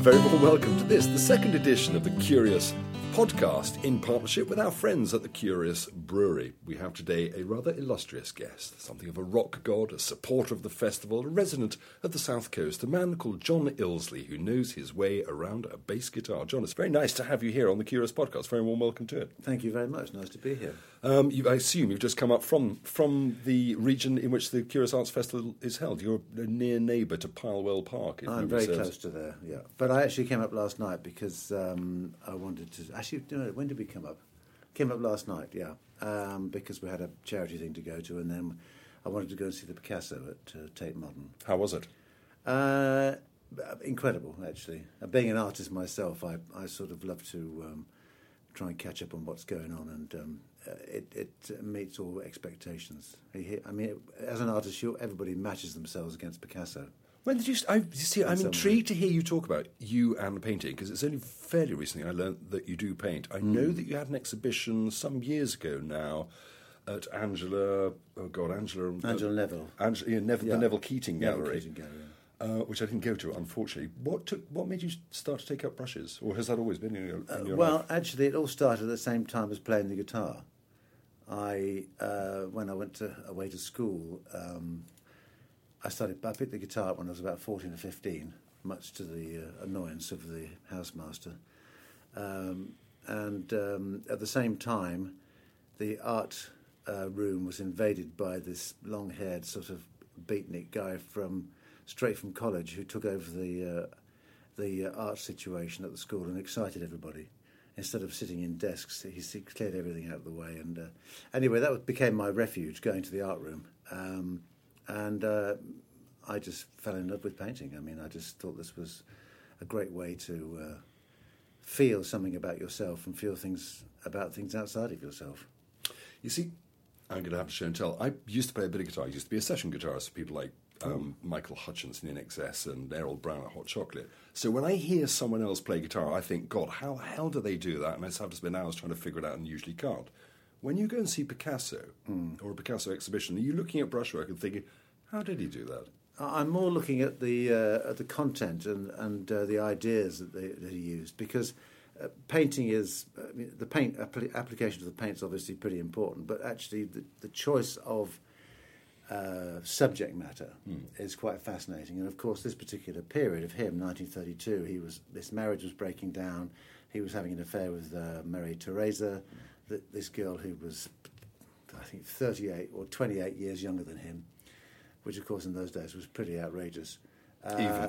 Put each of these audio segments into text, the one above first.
A very warm welcome to this, the second edition of the Curious podcast in partnership with our friends at the Curious Brewery. We have today a rather illustrious guest, something of a rock god, a supporter of the festival, a resident of the South Coast, a man called John Illsley who knows his way around a bass guitar. John, it's very nice to have you here on the Curious podcast. Very warm welcome to it. Thank you very much. Nice to be here. I assume you've just come up from the region in which the Curious Arts Festival is held. You're a near neighbour to Pilewell Park. I'm very close to there, yeah. But I actually came up last night because I wanted to... Actually, no, when did we come up? Came up last night, yeah, because we had a charity thing to go to, and then I wanted to go and see the Picasso at Tate Modern. How was it? Incredible, actually. Being an artist myself, I sort of love to try and catch up on what's going on, and it meets all expectations. I mean, as an artist, everybody matches themselves against Picasso. When did you... I'm intrigued to hear you talk about you and painting, because it's only fairly recently I learnt that you do paint. I know that you had an exhibition some years ago now at the Neville Keating Gallery, which I didn't go to, unfortunately. What made you start to take up brushes, or has that always been in your life? Well, actually, it all started at the same time as playing the guitar. When I went away to school... I picked the guitar up when I was about 14 or 15, much to the annoyance of the housemaster. At the same time, the art room was invaded by this long-haired sort of beatnik guy straight from college who took over the art situation at the school and excited everybody. Instead of sitting in desks, he cleared everything out of the way. And anyway, that became my refuge, going to the art room. And I just fell in love with painting. I mean, I just thought this was a great way to feel something about yourself and feel things about things outside of yourself. You see, I'm going to have to show and tell. I used to play a bit of guitar. I used to be a session guitarist for people like Michael Hutchinson in XS and Errol Brown at Hot Chocolate. So when I hear someone else play guitar, I think, God, how the hell do they do that? And I have to spend hours trying to figure it out and usually can't. When you go and see Picasso or a Picasso exhibition, are you looking at brushwork and thinking, how did he do that? I'm more looking at the content and the ideas that he used, because painting is... I mean, the paint application of the paint is obviously pretty important, but actually the choice of subject matter is quite fascinating. And, of course, this particular period of him, 1932, his marriage was breaking down, he was having an affair with Mary Teresa... this girl who was, I think, 38 or 28 years younger than him, which, of course, in those days was pretty outrageous.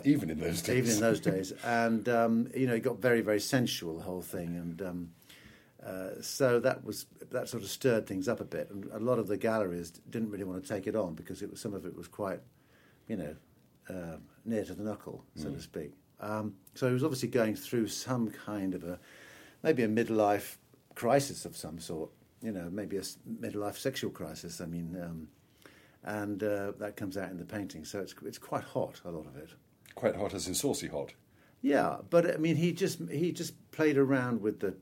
Even in those days. Even in those days. And, it got very, very sensual, the whole thing. And so that sort of stirred things up a bit. And a lot of the galleries didn't really want to take it on because some of it was quite, near to the knuckle, so to speak. So he was obviously going through some kind of maybe a midlife crisis of some sort, maybe a midlife sexual crisis. I mean, and that comes out in the painting. So it's quite hot, a lot of it. Quite hot, as in saucy hot. Yeah, but I mean, he just played around with the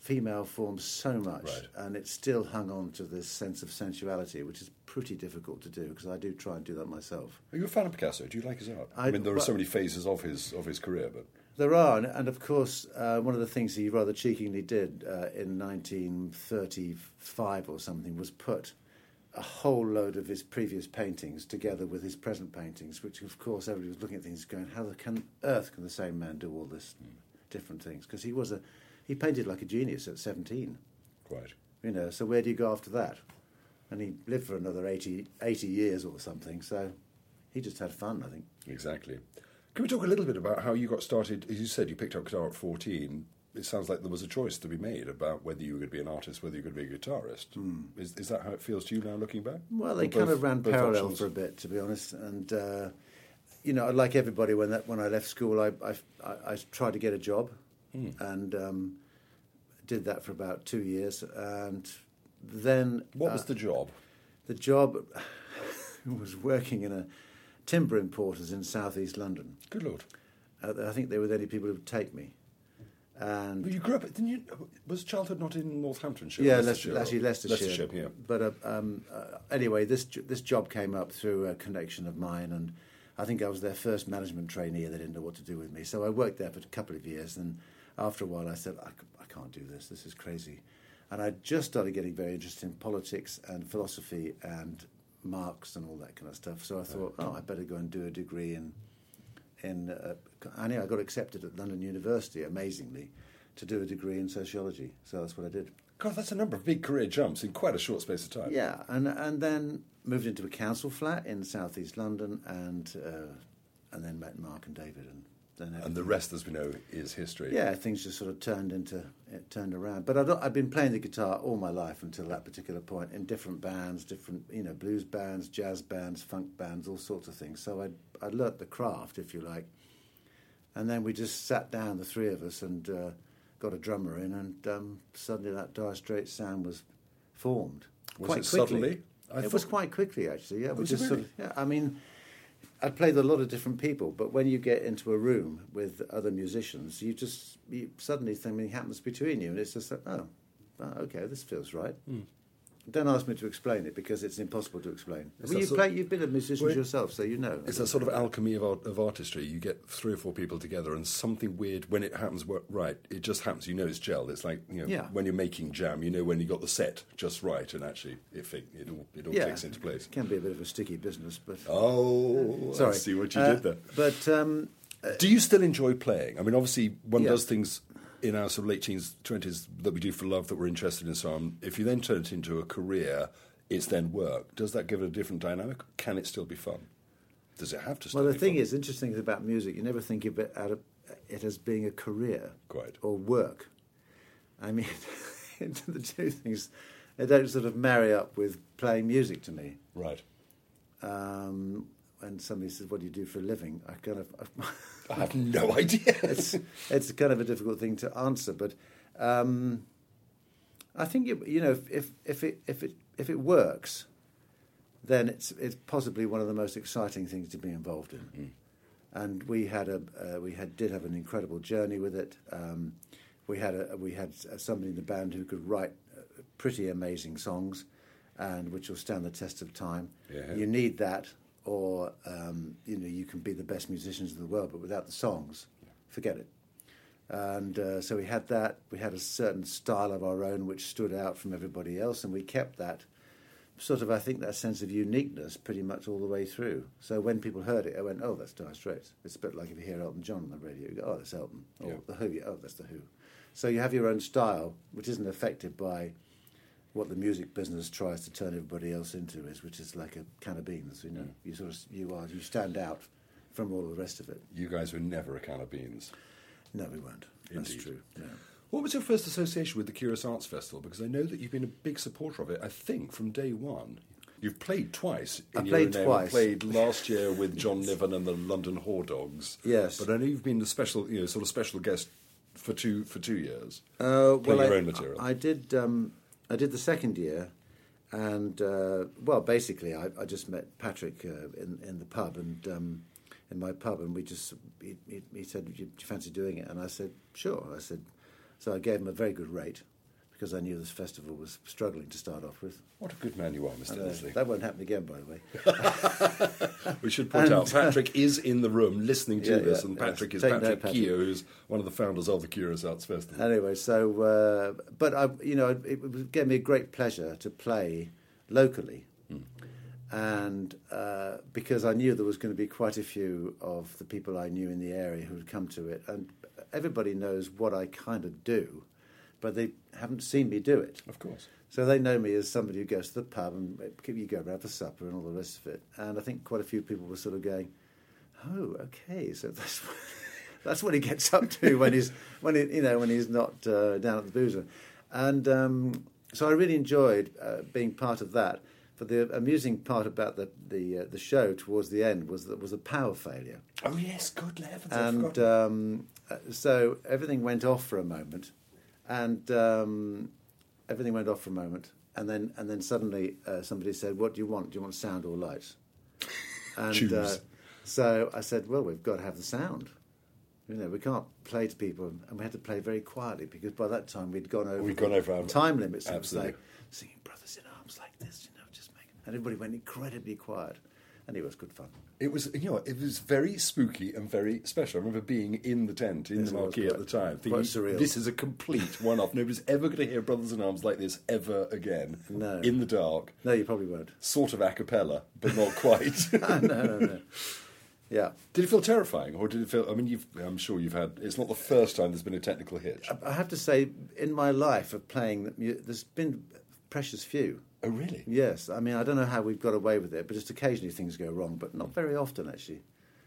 female form so much, right. And it still hung on to this sense of sensuality, which is pretty difficult to do because I do try and do that myself. Are you a fan of Picasso? Do you like his art? There are so many phases of his career, but. There are, and of course, one of the things he rather cheekingly did in 1935 or something was put a whole load of his previous paintings together with his present paintings, which, of course, everybody was looking at things going, how on earth can the same man do all this different things? Because he painted like a genius at 17. Right. So where do you go after that? And he lived for another 80 years or something, so he just had fun, I think. Exactly. Can we talk a little bit about how you got started? As you said, you picked up guitar at 14. It sounds like there was a choice to be made about whether you were going to be an artist, whether you were going to be a guitarist. Mm. Is that how it feels to you now, looking back? Well, they kind of ran parallel options? For a bit, to be honest. And, like everybody, when I left school, I tried to get a job and did that for about 2 years. And then... What was the job? The job was working in a... timber importers in southeast London. Good Lord! I think they were the only people who would take me. And well, you grew up. Didn't you? Was childhood not in Northamptonshire? Yeah, Leicestershire. Yeah. But anyway, this job came up through a connection of mine, and I think I was their first management trainee and they didn't know what to do with me. So I worked there for a couple of years, and after a while I said, I can't do this, this is crazy. And I just started getting very interested in politics and philosophy and Marx and all that kind of stuff. So I thought, I better go and do a degree in I got accepted at London University, amazingly, to do a degree in sociology. So that's what I did. God, that's a number of big career jumps in quite a short space of time. Yeah, and then moved into a council flat in southeast London, and then met Mark and David, and then everything. And the rest, as we know, is history. Yeah, things just sort of turned around. But I've been playing the guitar all my life until that particular point, in different bands, different blues bands, jazz bands, funk bands, all sorts of things. So I learnt the craft, if you like, and then we just sat down, the three of us, and got a drummer in, and suddenly that Dire Straits sound was formed. Was quite it quickly. Suddenly? It was quite quickly, actually. Yeah, I played with a lot of different people, but when you get into a room with other musicians, you suddenly something happens between you, and it's just like, okay, this feels right. Mm. Don't ask me to explain it, because it's impossible to explain. You've been a musician yourself, so you know. It's a sort of alchemy of artistry. You get three or four people together, and something weird, when it happens, right, it just happens. You know it's gel. It's like, when you're making jam, you know when you got the set just right, and actually it all clicks into place. It can be a bit of a sticky business, but... Oh, sorry. I see what you did there. But... do you still enjoy playing? I mean, obviously, one does things... in our sort of late teens, 20s, that we do for love, that we're interested in, so on. If you then turn it into a career, it's then work. Does that give it a different dynamic? Can it still be fun? Does it have to still be fun? Well, the thing is, interesting about music, you never think of it as being a career or work. I mean, the two things, they don't sort of marry up with playing music to me. Right. And somebody says, "What do you do for a living?" I have no idea. It's kind of a difficult thing to answer, but I think if it works, then it's possibly one of the most exciting things to be involved in. Mm-hmm. And we did have an incredible journey with it. We had somebody in the band who could write pretty amazing songs, and which will stand the test of time. Yeah. You need that. Or, you can be the best musicians in the world, but without the songs, forget it. And so we had that. We had a certain style of our own which stood out from everybody else, and we kept that sort of, I think, that sense of uniqueness pretty much all the way through. So when people heard it, I went, oh, that's Dire Straits. It's a bit like if you hear Elton John on the radio, you go, oh, that's Elton. Or The Who, oh, that's The Who. So you have your own style, which isn't affected by... what the music business tries to turn everybody else into is, which is like a can of beans, you stand out from all the rest of it. You guys were never a can of beans. No, we weren't. Indeed. That's true. Yeah. What was your first association with the Curious Arts Festival? Because I know that you've been a big supporter of it, I think, from day one. You've played twice. I played last year with John Niven and the London Whore Dogs. Yes. But I know you've been the special guest for two years. Playing your own material. I did the second year, and, basically I just met Patrick in the pub, and in my pub, and we just, he said, do you fancy doing it? And I said, sure. So I gave him a very good rate, because I knew this festival was struggling to start off with. What a good man you are, Mr. Leslie. That won't happen again, by the way. We should point out, Patrick is in the room listening to this, and Patrick is Patrick Keogh, who's one of the founders of the Curious Arts Festival. Anyway, so... it gave me a great pleasure to play locally, and because I knew there was going to be quite a few of the people I knew in the area who would come to it, and everybody knows what I kind of do, but they haven't seen me do it. Of course. So they know me as somebody who goes to the pub and you go around for supper and all the rest of it. And I think quite a few people were sort of going, oh, okay, so that's what he gets up to when he's not down at the boozer. And so I really enjoyed being part of that. But the amusing part about the show towards the end was that there was a power failure. Oh, yes, good heavens. And so everything went off for a moment. And everything went off for a moment, and then suddenly somebody said, "What do you want? Do you want sound or lights?" And so I said, "Well, we've got to have the sound. We can't play to people," and we had to play very quietly because by that time we'd gone over time limits. Absolutely, it was like singing "Brothers in Arms" like this, just make. And everybody went incredibly quiet. and it was good fun. It was, you know, it was very spooky and very special. I remember being in the tent in the marquee at the time, thinking, surreal. This is a complete one-off. Nobody's ever going to hear Brothers in Arms like this ever again. No. In the dark. No, you probably won't. Sort of a cappella, but not quite. No. Yeah. Did it feel terrifying, or did it feel... I mean, I'm sure you've had... It's not the first time there's been a technical hitch. I have to say, in my life of playing, there's been precious few. Oh, really? Yes. I mean, I don't know how we've got away with it, but just occasionally things go wrong, but not very often, actually.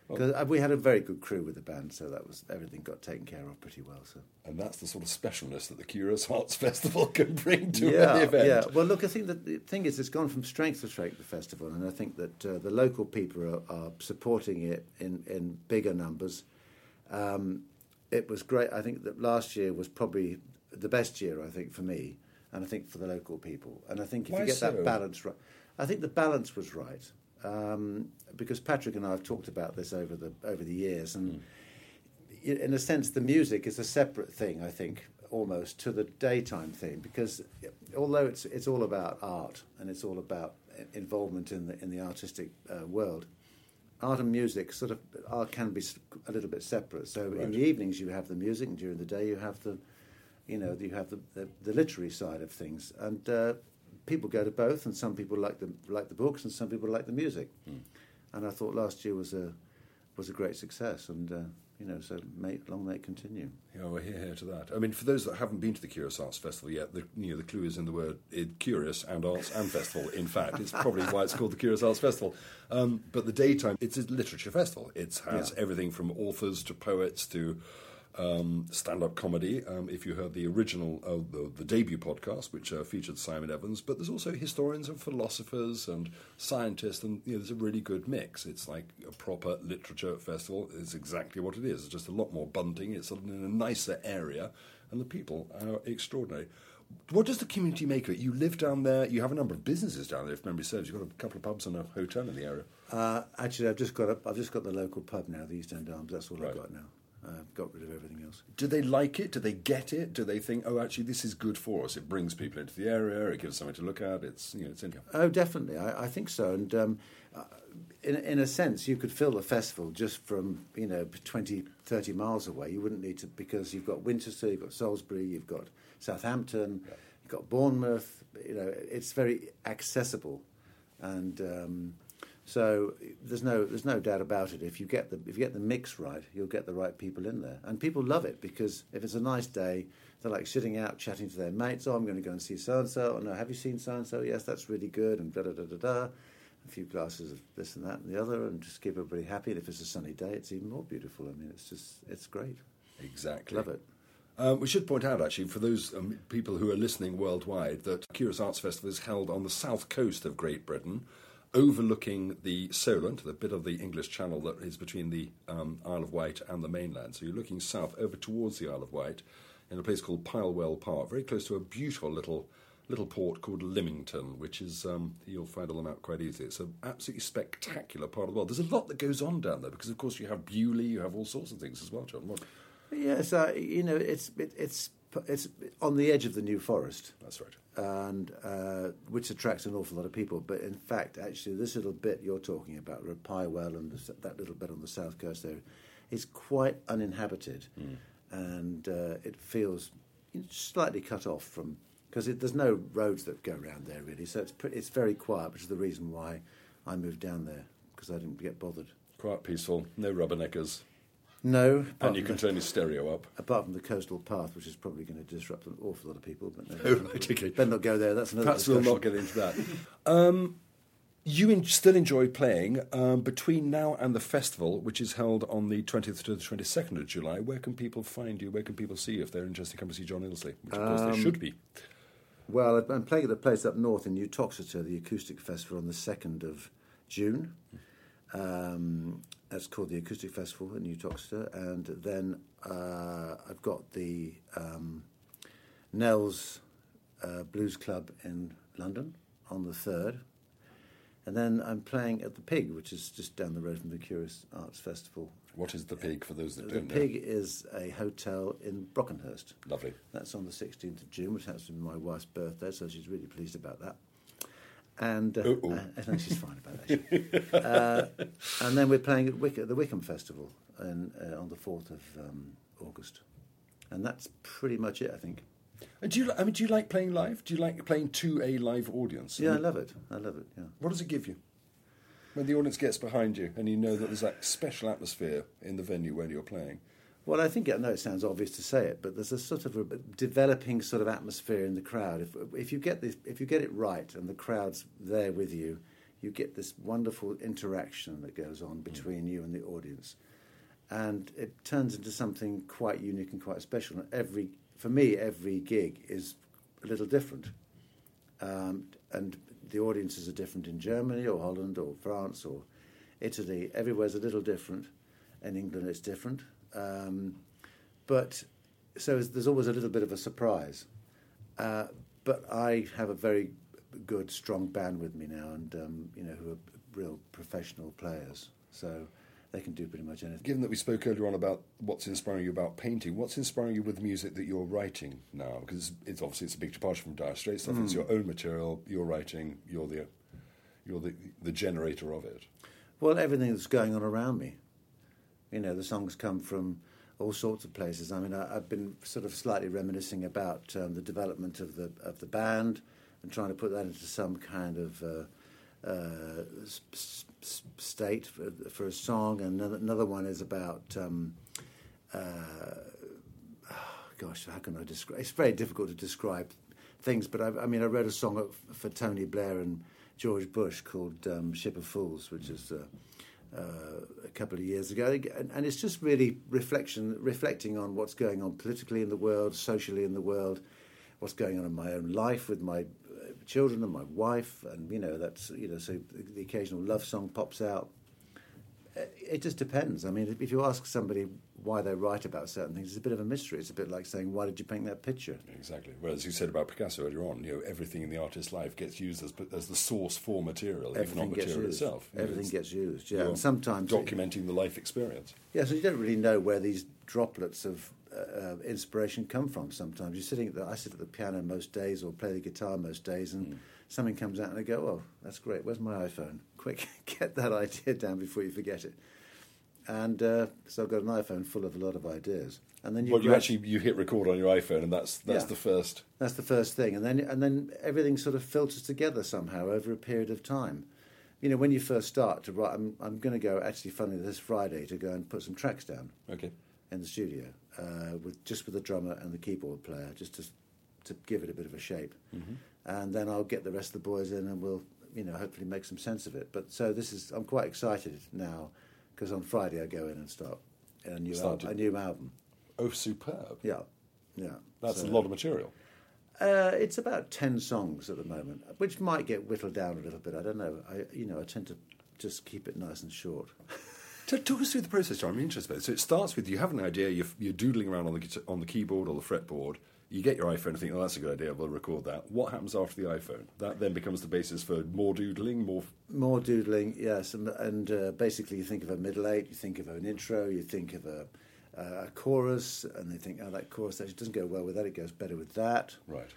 Because we had a very good crew with the band, so that was everything got taken care of pretty well. So, and that's the sort of specialness that the Curious Arts Festival can bring to any event. Yeah, well, look, I think the thing is it's gone from strength to strength, the festival, and I think that the local people are supporting it in bigger numbers. It was great. I think that last year was probably the best year, I think, for me, and I think for the local people. And I think if that balance right... I think the balance was right. Because Patrick and I have talked about this over the years, and in a sense, the music is a separate thing, I think, almost to the daytime thing. Because although it's all about art and it's all about involvement in the artistic world, art and music can be a little bit separate. So in the evenings you have the music, and during the day you have the literary side of things, and. People go to both, and some people like the books, and some people like the music. Mm. And I thought last year was a great success, and so long may it continue. Yeah, we're here to that. I mean, for those that haven't been to the Curious Arts Festival yet, the clue is in the word "curious" and arts and festival. In fact, it's probably why it's called the Curious Arts Festival. But the daytime, it's a literature festival. It has everything from authors to poets to. Stand-up comedy, if you heard the original, the debut podcast, which featured Simon Evans, but there's also historians and philosophers and scientists, and there's a really good mix. It's like a proper literature festival. It's exactly what it is. It's just a lot more bunting. It's sort of in a nicer area, and the people are extraordinary. What does the community make of it? You live down there. You have a number of businesses down there, if memory serves. You've got a couple of pubs and a hotel in the area. Actually, I've just got the local pub now, the East End Arms. That's all I've got now. Got rid of everything else. Do they like it? Do they get it? Do they think, oh, actually, this is good for us? It brings people into the area. It gives something to look at. It's it's income. Oh, definitely. I think so. And in a sense, you could fill the festival just from 20, 30 miles away. You wouldn't need to, because you've got Winchester, you've got Salisbury, you've got Southampton, you've got Bournemouth. It's very accessible, and. So there's no doubt about it. If you get the mix right, you'll get the right people in there, and people love it, because if it's a nice day, they're like sitting out chatting to their mates. Oh, I'm going to go and see so and so. Oh no, have you seen so and so? Yes, that's really good. And da da da da da. A few glasses of this and that and the other, and just keep everybody happy. And if it's a sunny day, it's even more beautiful. I mean, it's great. Exactly. Love it. We should point out, actually, for those people who are listening worldwide, that Curious Arts Festival is held on the south coast of Great Britain, overlooking the Solent, the bit of the English Channel that is between the Isle of Wight and the mainland. So you're looking south over towards the Isle of Wight in a place called Pilewell Park, very close to a beautiful little port called Lymington, which is, you'll find on the map quite easily. It's an absolutely spectacular part of the world. There's a lot that goes on down there because, of course, you have Bewley, you have all sorts of things as well, John. Yes, it's on the edge of the New Forest. That's right. And which attracts an awful lot of people. But in fact, actually, this little bit you're talking about, Pilewell and that little bit on the south coast there, is quite uninhabited. Mm. And it feels slightly cut off from... Because there's no roads that go around there, really. So it's very quiet, which is the reason why I moved down there, because I didn't get bothered. Quite peaceful, no rubberneckers. No. And you can turn your stereo up. Apart from the coastal path, which is probably going to disrupt an awful lot of people. But no, okay. Better not go there, that's another discussion. Perhaps we'll not get into that. You still enjoy playing. Between now and the festival, which is held on the 20th to the 22nd of July, where can people find you? Where can people see you if they're interested to come and see John Illsley? Which, of course, they should be. Well, I'm playing at a place up north in New Toxeter, the Acoustic Festival, on the 2nd of June. That's called the Acoustic Festival at New Toxeter. And then I've got the Nell's Blues Club in London on the 3rd. And then I'm playing at The Pig, which is just down the road from the Curious Arts Festival. What is The Pig, for those that don't know? The Pig is a hotel in Brockenhurst. Lovely. That's on the 16th of June, which happens to be my wife's birthday, so she's really pleased about that. And no, she's fine about that. And then we're playing at the Wickham Festival on the 4th of August, and that's pretty much it, I think. And do you like playing live? Do you like playing to a live audience? Yeah, I love it. I love it. Yeah. What does it give you when the audience gets behind you and you know that there's that special atmosphere in the venue where you're playing? Well, I think, I know it sounds obvious to say it, but there's a sort of a developing sort of atmosphere in the crowd. If you get it right and the crowd's there with you, you get this wonderful interaction that goes on between you and the audience, and it turns into something quite unique and quite special. And for me, every gig is a little different, and the audiences are different in Germany or Holland or France or Italy. Everywhere's a little different. In England, it's different. But so there's always a little bit of a surprise, but I have a very good strong band with me now, and who are real professional players, so they can do pretty much anything. Given that we spoke earlier on about what's inspiring you about painting, what's inspiring you with the music that you're writing now? Because it's obviously a big departure from Dire Straits. I think it's your own material you're writing. You're the generator of it. Well, everything that's going on around me. The songs come from all sorts of places. I mean, I've been sort of slightly reminiscing about the development of the band and trying to put that into some kind of state for a song. And another one is about, how can I describe? It's very difficult to describe things, but I wrote a song for Tony Blair and George Bush called Ship of Fools, which is... a couple of years ago, and it's just really reflecting on what's going on politically in the world, socially in the world, what's going on in my own life with my children and my wife, and so the occasional love song pops out. It just depends. I mean, if you ask somebody why they write about certain things, it's a bit of a mystery. It's a bit like saying, why did you paint that picture? Exactly. Well, as you said about Picasso earlier on, everything in the artist's life gets used as the source for material, everything if not material used. Itself. Everything gets used, yeah. And sometimes... documenting the life experience. Yeah, so you don't really know where these droplets of inspiration come from sometimes. I sit at the piano most days or play the guitar most days, and... something comes out and I go, oh, that's great, where's my iPhone? Quick, get that idea down before you forget it. And so I've got an iPhone full of a lot of ideas. And then you hit record on your iPhone, and that's the first... That's the first thing. And then everything sort of filters together somehow over a period of time. When you first start to write, I'm going to go, actually, funnily, this Friday to go and put some tracks down in the studio, with the drummer and the keyboard player, just to give it a bit of a shape. Mm-hmm. And then I'll get the rest of the boys in, and we'll, hopefully make some sense of it. But so I'm quite excited now, because on Friday I go in and start a new album. Oh, superb! Yeah. That's a lot of material. It's about 10 songs at the moment, which might get whittled down a little bit. I don't know. I tend to just keep it nice and short. Talk us through the process, John. I'm interested. So it starts with you have an idea, you're doodling around on the keyboard or the fretboard. You get your iPhone and think, oh, that's a good idea, we'll record that. What happens after the iPhone? That then becomes the basis for more doodling, More doodling, yes. And basically you think of a middle eight, you think of an intro, you think of a chorus, and you think, oh, that chorus actually doesn't go well with that, it goes better with that. Right.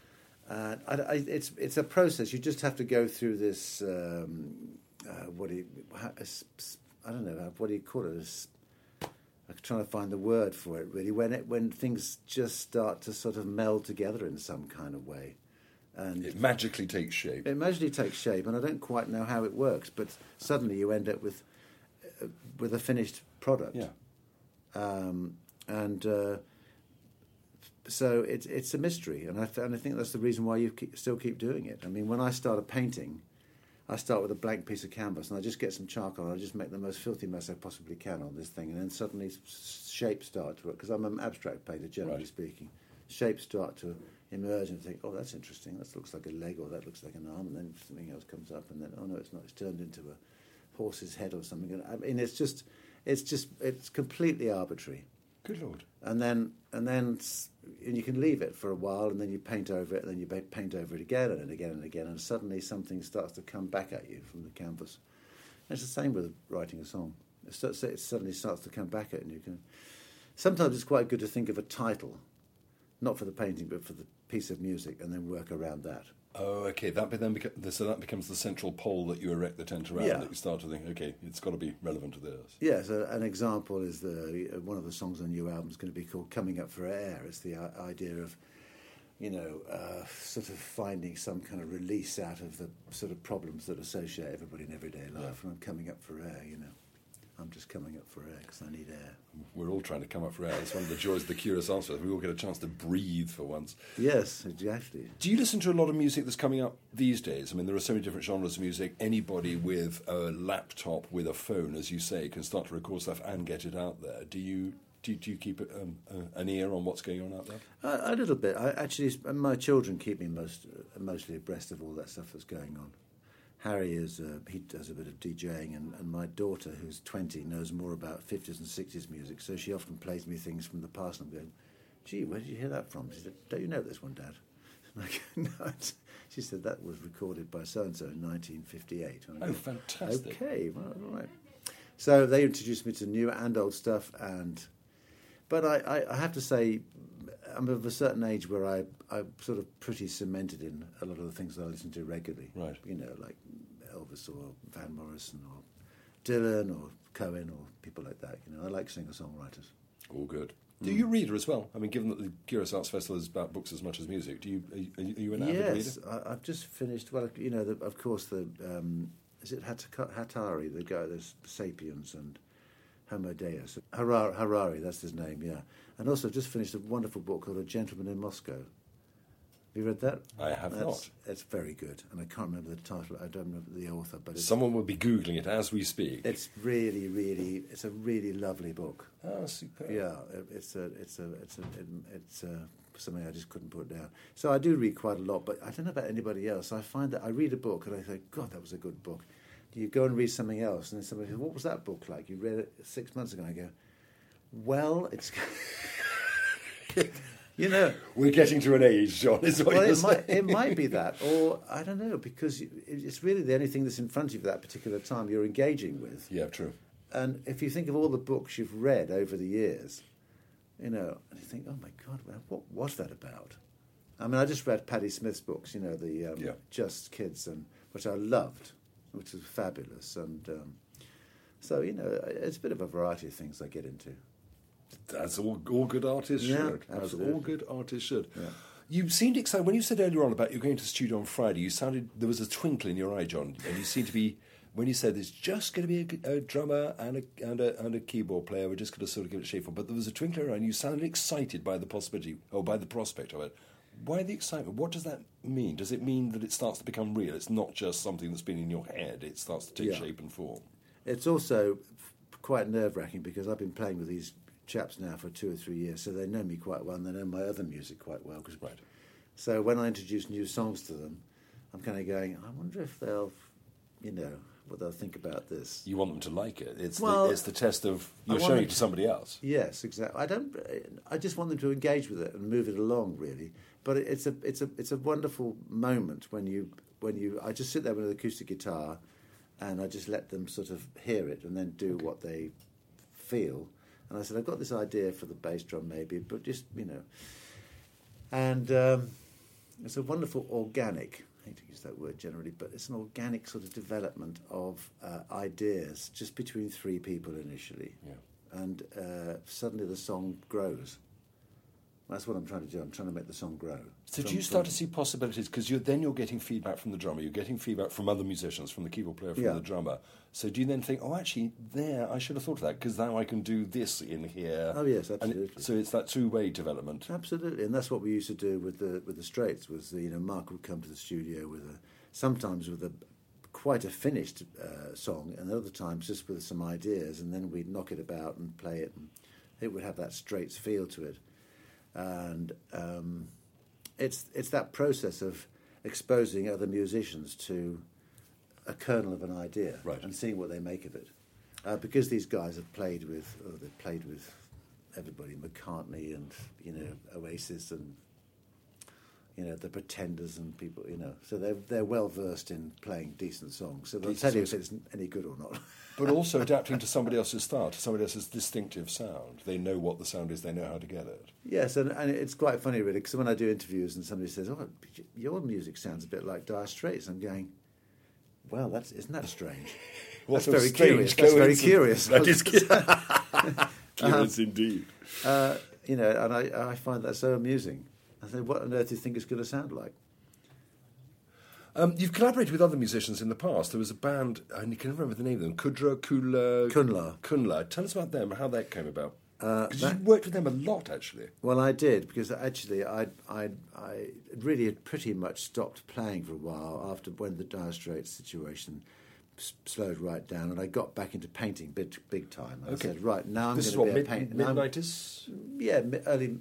It's a process. You just have to go through this, what do you call it? I'm trying to find the word for it, really, when things just start to sort of meld together in some kind of way. And it magically takes shape. And I don't quite know how it works, but suddenly you end up with a finished product. Yeah. So it's a mystery, and I think that's the reason why you still keep doing it. I mean, when I start a painting, I start with a blank piece of canvas, and I just get some charcoal, and I just make the most filthy mess I possibly can on this thing, and then suddenly shapes start to work, because I'm an abstract painter, generally speaking. Shapes start to emerge, and think, oh, that's interesting, that looks like a leg, or that looks like an arm, and then something else comes up, and then, oh, no, it's not, it's turned into a horse's head or something. I mean, it's completely arbitrary. Good Lord. And then you can leave it for a while, and then you paint over it, and then you paint over it again and again and again, and suddenly something starts to come back at you from the canvas. And it's the same with writing a song. It suddenly starts to come back at you. And you can. Sometimes it's quite good to think of a title, not for the painting, but for the piece of music, and then work around that. Oh, okay. So that becomes the central pole that you erect the tent around. Yeah. That you start to think, okay, it's got to be relevant to theirs. Yes, yeah, so an example is one of the songs on the new album is going to be called "Coming Up for Air." It's the idea of, sort of finding some kind of release out of the sort of problems that associate everybody in everyday life. Yeah. And I'm coming up for air. I'm just coming up for air because I need air. We're all trying to come up for air. It's one of the joys of the Curious Arts Festival. We all get a chance to breathe for once. Yes, exactly. Do you listen to a lot of music that's coming up these days? I mean, there are so many different genres of music. Anybody with a laptop, with a phone, as you say, can start to record stuff and get it out there. Do you keep an ear on what's going on out there? A little bit. My children keep me mostly abreast of all that stuff that's going on. Harry he does a bit of DJing, and my daughter, who's 20, knows more about 50s and 60s music, so she often plays me things from the past, and I'm going, gee, where did you hear that from? She said, don't you know this one, Dad? And I go, no. She said, that was recorded by so-and-so in 1958. And I'm going, fantastic. Okay, well, all right. So they introduced me to new and old stuff, but I have to say, I'm of a certain age where I'm sort of pretty cemented in a lot of the things that I listen to regularly. Right. Like Elvis or Van Morrison or Dylan or Cohen or people like that. I like singer-songwriters. All good. Mm. Do you read as well? I mean, given that the Curious Arts Festival is about books as much as music, are you an avid reader? Yes, I've just finished, is it Hatari, the guy, there's Sapiens and Homo Deus. Harari, that's his name, yeah. And also just finished a wonderful book called A Gentleman in Moscow. Have you read that? I have not. It's very good. And I can't remember the title. I don't remember the author. But someone will be Googling it as we speak. It's really, really... It's a really lovely book. Oh, super. Yeah, it's something I just couldn't put down. So I do read quite a lot, but I don't know about anybody else. I find that I read a book and I think, God, that was a good book. You go and read something else, and then somebody says, what was that book like? You read it 6 months ago. And I go... Well, it's... We're getting to an age, John, is what you're saying. It might be that, or I don't know, because it's really the only thing that's in front of you at that particular time you're engaging with. Yeah, true. And if you think of all the books you've read over the years, and you think, oh, my God, what was that about? I mean, I just read Patti Smith's books, Just Kids, and which I loved, which was fabulous, and it's a bit of a variety of things I get into. That's all good artists should. Yeah, as all good artists should. Yeah. You seemed excited when you said earlier on about you're going to the studio on Friday. There was a twinkle in your eye, John, and you seemed to be when you said there's just going to be a drummer and a keyboard player. We're just going to sort of give it a shape for. But there was a twinkle in your eye, and you sounded excited by the possibility or by the prospect of it. Why the excitement? What does that mean? Does it mean that it starts to become real? It's not just something that's been in your head. It starts to take shape and form. It's also quite nerve-wracking because I've been playing with these chaps now for 2 or 3 years, so they know me quite well and they know my other music quite well. Right. So when I introduce new songs to them, I'm kind of going, I wonder if they'll, what they'll think about this. You want them to like it. It's the test of you're showing it to somebody else. Yes, exactly. I just want them to engage with it and move it along, really. But it's a wonderful moment when you I just sit there with an acoustic guitar and I just let them sort of hear it and then do what they feel. And I said, I've got this idea for the bass drum maybe, but just, And it's a wonderful organic, I hate to use that word generally, but it's an organic sort of development of ideas just between three people initially. Yeah. And suddenly the song grows. That's what I'm trying to do. I'm trying to make the song grow. So do you start to see possibilities? Because you're getting feedback from the drummer. You're getting feedback from other musicians, from the keyboard player, from the drummer. So do you then think, oh, actually, there, I should have thought of that, because now I can do this in here. Oh, yes, absolutely. So it's that two-way development. Absolutely, and that's what we used to do with the Straits, was, Mark would come to the studio sometimes with quite a finished song, and other times just with some ideas, and then we'd knock it about and play it, and it would have that Straits feel to it. And it's that process of exposing other musicians to a kernel of an idea, right, and seeing what they make of it. Because these guys have played with everybody, McCartney and Oasis and you know, the Pretenders and people, you know. So they're well versed in playing decent songs. So they'll tell you if it's any good or not. But also adapting to somebody else's style, to somebody else's distinctive sound. They know what the sound is, they know how to get it. Yes, and it's quite funny, really, because when I do interviews and somebody says, "Oh, your music sounds a bit like Dire Straits," I'm going, "Well, isn't that strange?" That's very curious. That's very curious. That is curious indeed. You know, and I find that so amusing. I said, what on earth do you think it's going to sound like? You've collaborated with other musicians in the past. There was a band, I can never remember the name of them, Kunla. Tell us about them, how that came about. Because you worked with them a lot, actually. Well, I did, because actually I really had pretty much stopped playing for a while after when the Dire Straits situation slowed right down, and I got back into painting big time. I said, right, now I'm going to be a painter. Mid-90s? Yeah,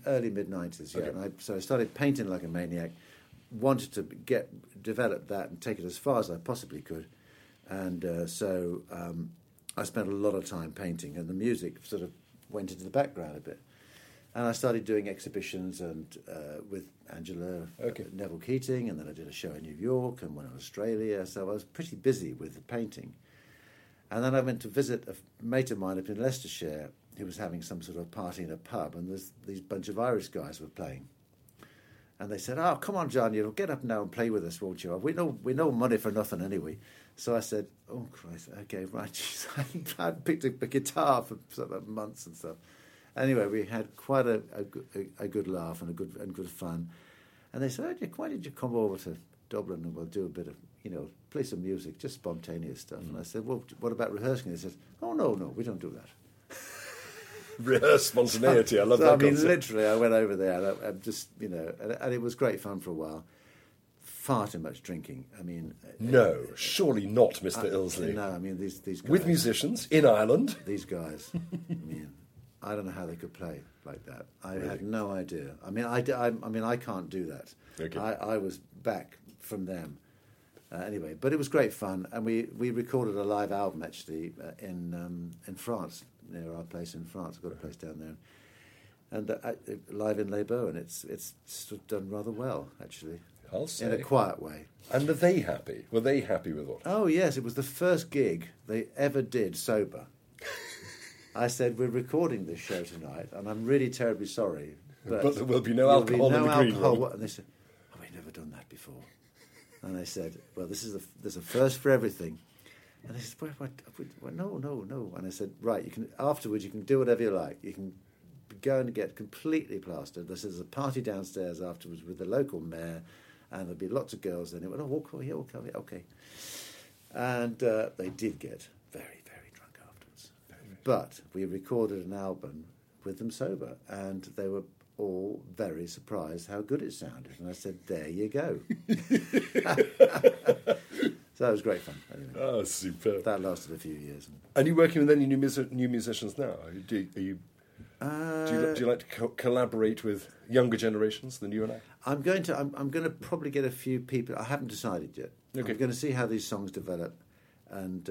early mid-90s, yeah. Okay. And so I started painting like a maniac, wanted to develop that and take it as far as I possibly could. And so I spent a lot of time painting, and the music sort of went into the background a bit. And I started doing exhibitions and with Angela Neville Keating, and then I did a show in New York and one in Australia. So I was pretty busy with the painting. And then I went to visit a mate of mine up in Leicestershire who was having some sort of party in a pub, and these bunch of Irish guys were playing. And they said, "Oh, come on, John, you'll get up now and play with us, won't you? We know money for nothing anyway." So I said, "Oh, Christ, okay, right." I picked up a guitar for sort of months and stuff. Anyway, we had quite a good laugh and good fun, and they said, "Oh, why did you come over to Dublin and we'll do a bit of, play some music, just spontaneous stuff?" Mm. And I said, "Well, what about rehearsing?" They said, "Oh no, we don't do that." Rehearse spontaneity. I love that. Concept. Literally, I went over there. And I just, and it was great fun for a while. Far too much drinking. No, surely not, Mr. Illsley. No, these guys, with musicians in Ireland. These guys. I don't know how they could play like that. Really? Had no idea. I can't do that. Okay. I was back from them. Anyway, but it was great fun, and we recorded a live album, actually, in France, near our place in France. I've got a place down there. And live in Les Beaux, and it's done rather well, actually. I'll say. In a quiet way. And are they happy? Were they happy with what? Oh, yes, it was the first gig they ever did sober. I said, "We're recording this show tonight, and I'm really terribly sorry. But there will be no alcohol in the green room." And they said, "Oh, we've never done that before." And I said, "Well, there's a first for everything." And they said, "Well, no. And I said, "Right, afterwards you can do whatever you like. You can go and get completely plastered. There's a party downstairs afterwards with the local mayor, and there'll be lots of girls." And they went, "Oh, walk over here, okay." And they did get very. But we recorded an album with them sober, and they were all very surprised how good it sounded. And I said, "There you go." So that was great fun. Anyway. Oh, superb. That lasted a few years. And you working with any new musicians now? Do you like to collaborate with younger generations than you and I? I'm going to probably get a few people. I haven't decided yet. Okay. I'm going to see how these songs develop, and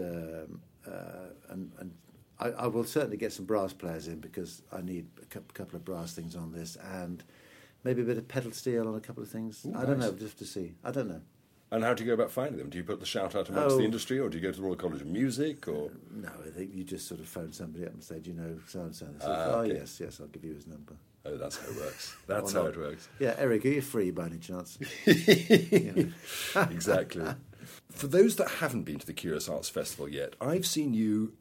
I will certainly get some brass players in, because I need a couple of brass things on this, and maybe a bit of pedal steel on a couple of things. Ooh, I don't know, just to see. I don't know. And how do you go about finding them? Do you put the shout out amongst the industry, or do you go to the Royal College of Music? Or no, I think you just sort of phone somebody up and say, "Do you know so-and-so?" And they say, yes, I'll give you his number. Oh, that's how it works. That's how it works. Yeah, Eric, are you free by any chance? Exactly. For those that haven't been to the Curious Arts Festival yet, I've seen you,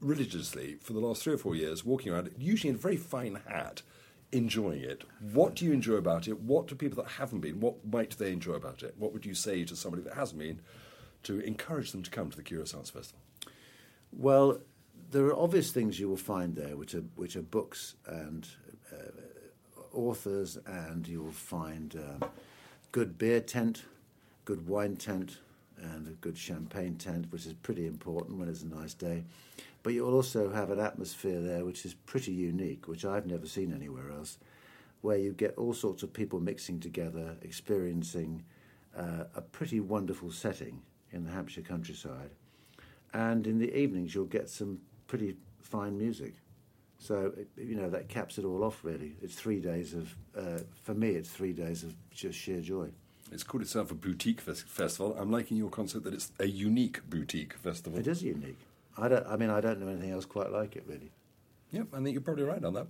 religiously, for the last 3 or 4 years, walking around, usually in a very fine hat, enjoying it. What do you enjoy about it? What do people that haven't been, what might they enjoy about it? What would you say to somebody that hasn't been to encourage them to come to the Curious Arts Festival? Well, there are obvious things you will find there, which are books and authors, and you will find good beer tent, good wine tent, and a good champagne tent, which is pretty important when it's a nice day. But you'll also have an atmosphere there which is pretty unique, which I've never seen anywhere else, where you get all sorts of people mixing together, experiencing a pretty wonderful setting in the Hampshire countryside. And in the evenings you'll get some pretty fine music. So, that caps it all off, really. It's 3 days of, for me, it's 3 days of just sheer joy. It's called itself a boutique festival. I'm liking your concept that it's a unique boutique festival. It is unique. I don't know anything else quite like it, really. Yep, I think you're probably right on that.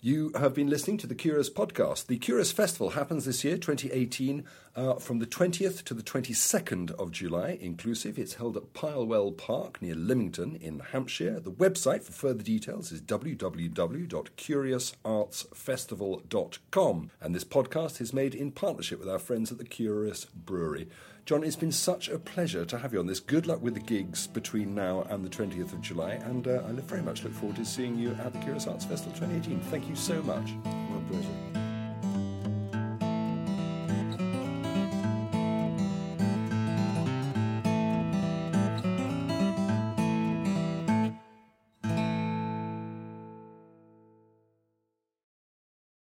You have been listening to The Curious Podcast. The Curious Festival happens this year, 2018, from the 20th to the 22nd of July, inclusive. It's held at Pilewell Park near Lymington in Hampshire. The website for further details is www.curiousartsfestival.com. And this podcast is made in partnership with our friends at the Curious Brewery. John, it's been such a pleasure to have you on this. Good luck with the gigs between now and the 20th of July. And I very much look forward to seeing you at the Curious Arts Festival 2018. Thank you so much. My pleasure.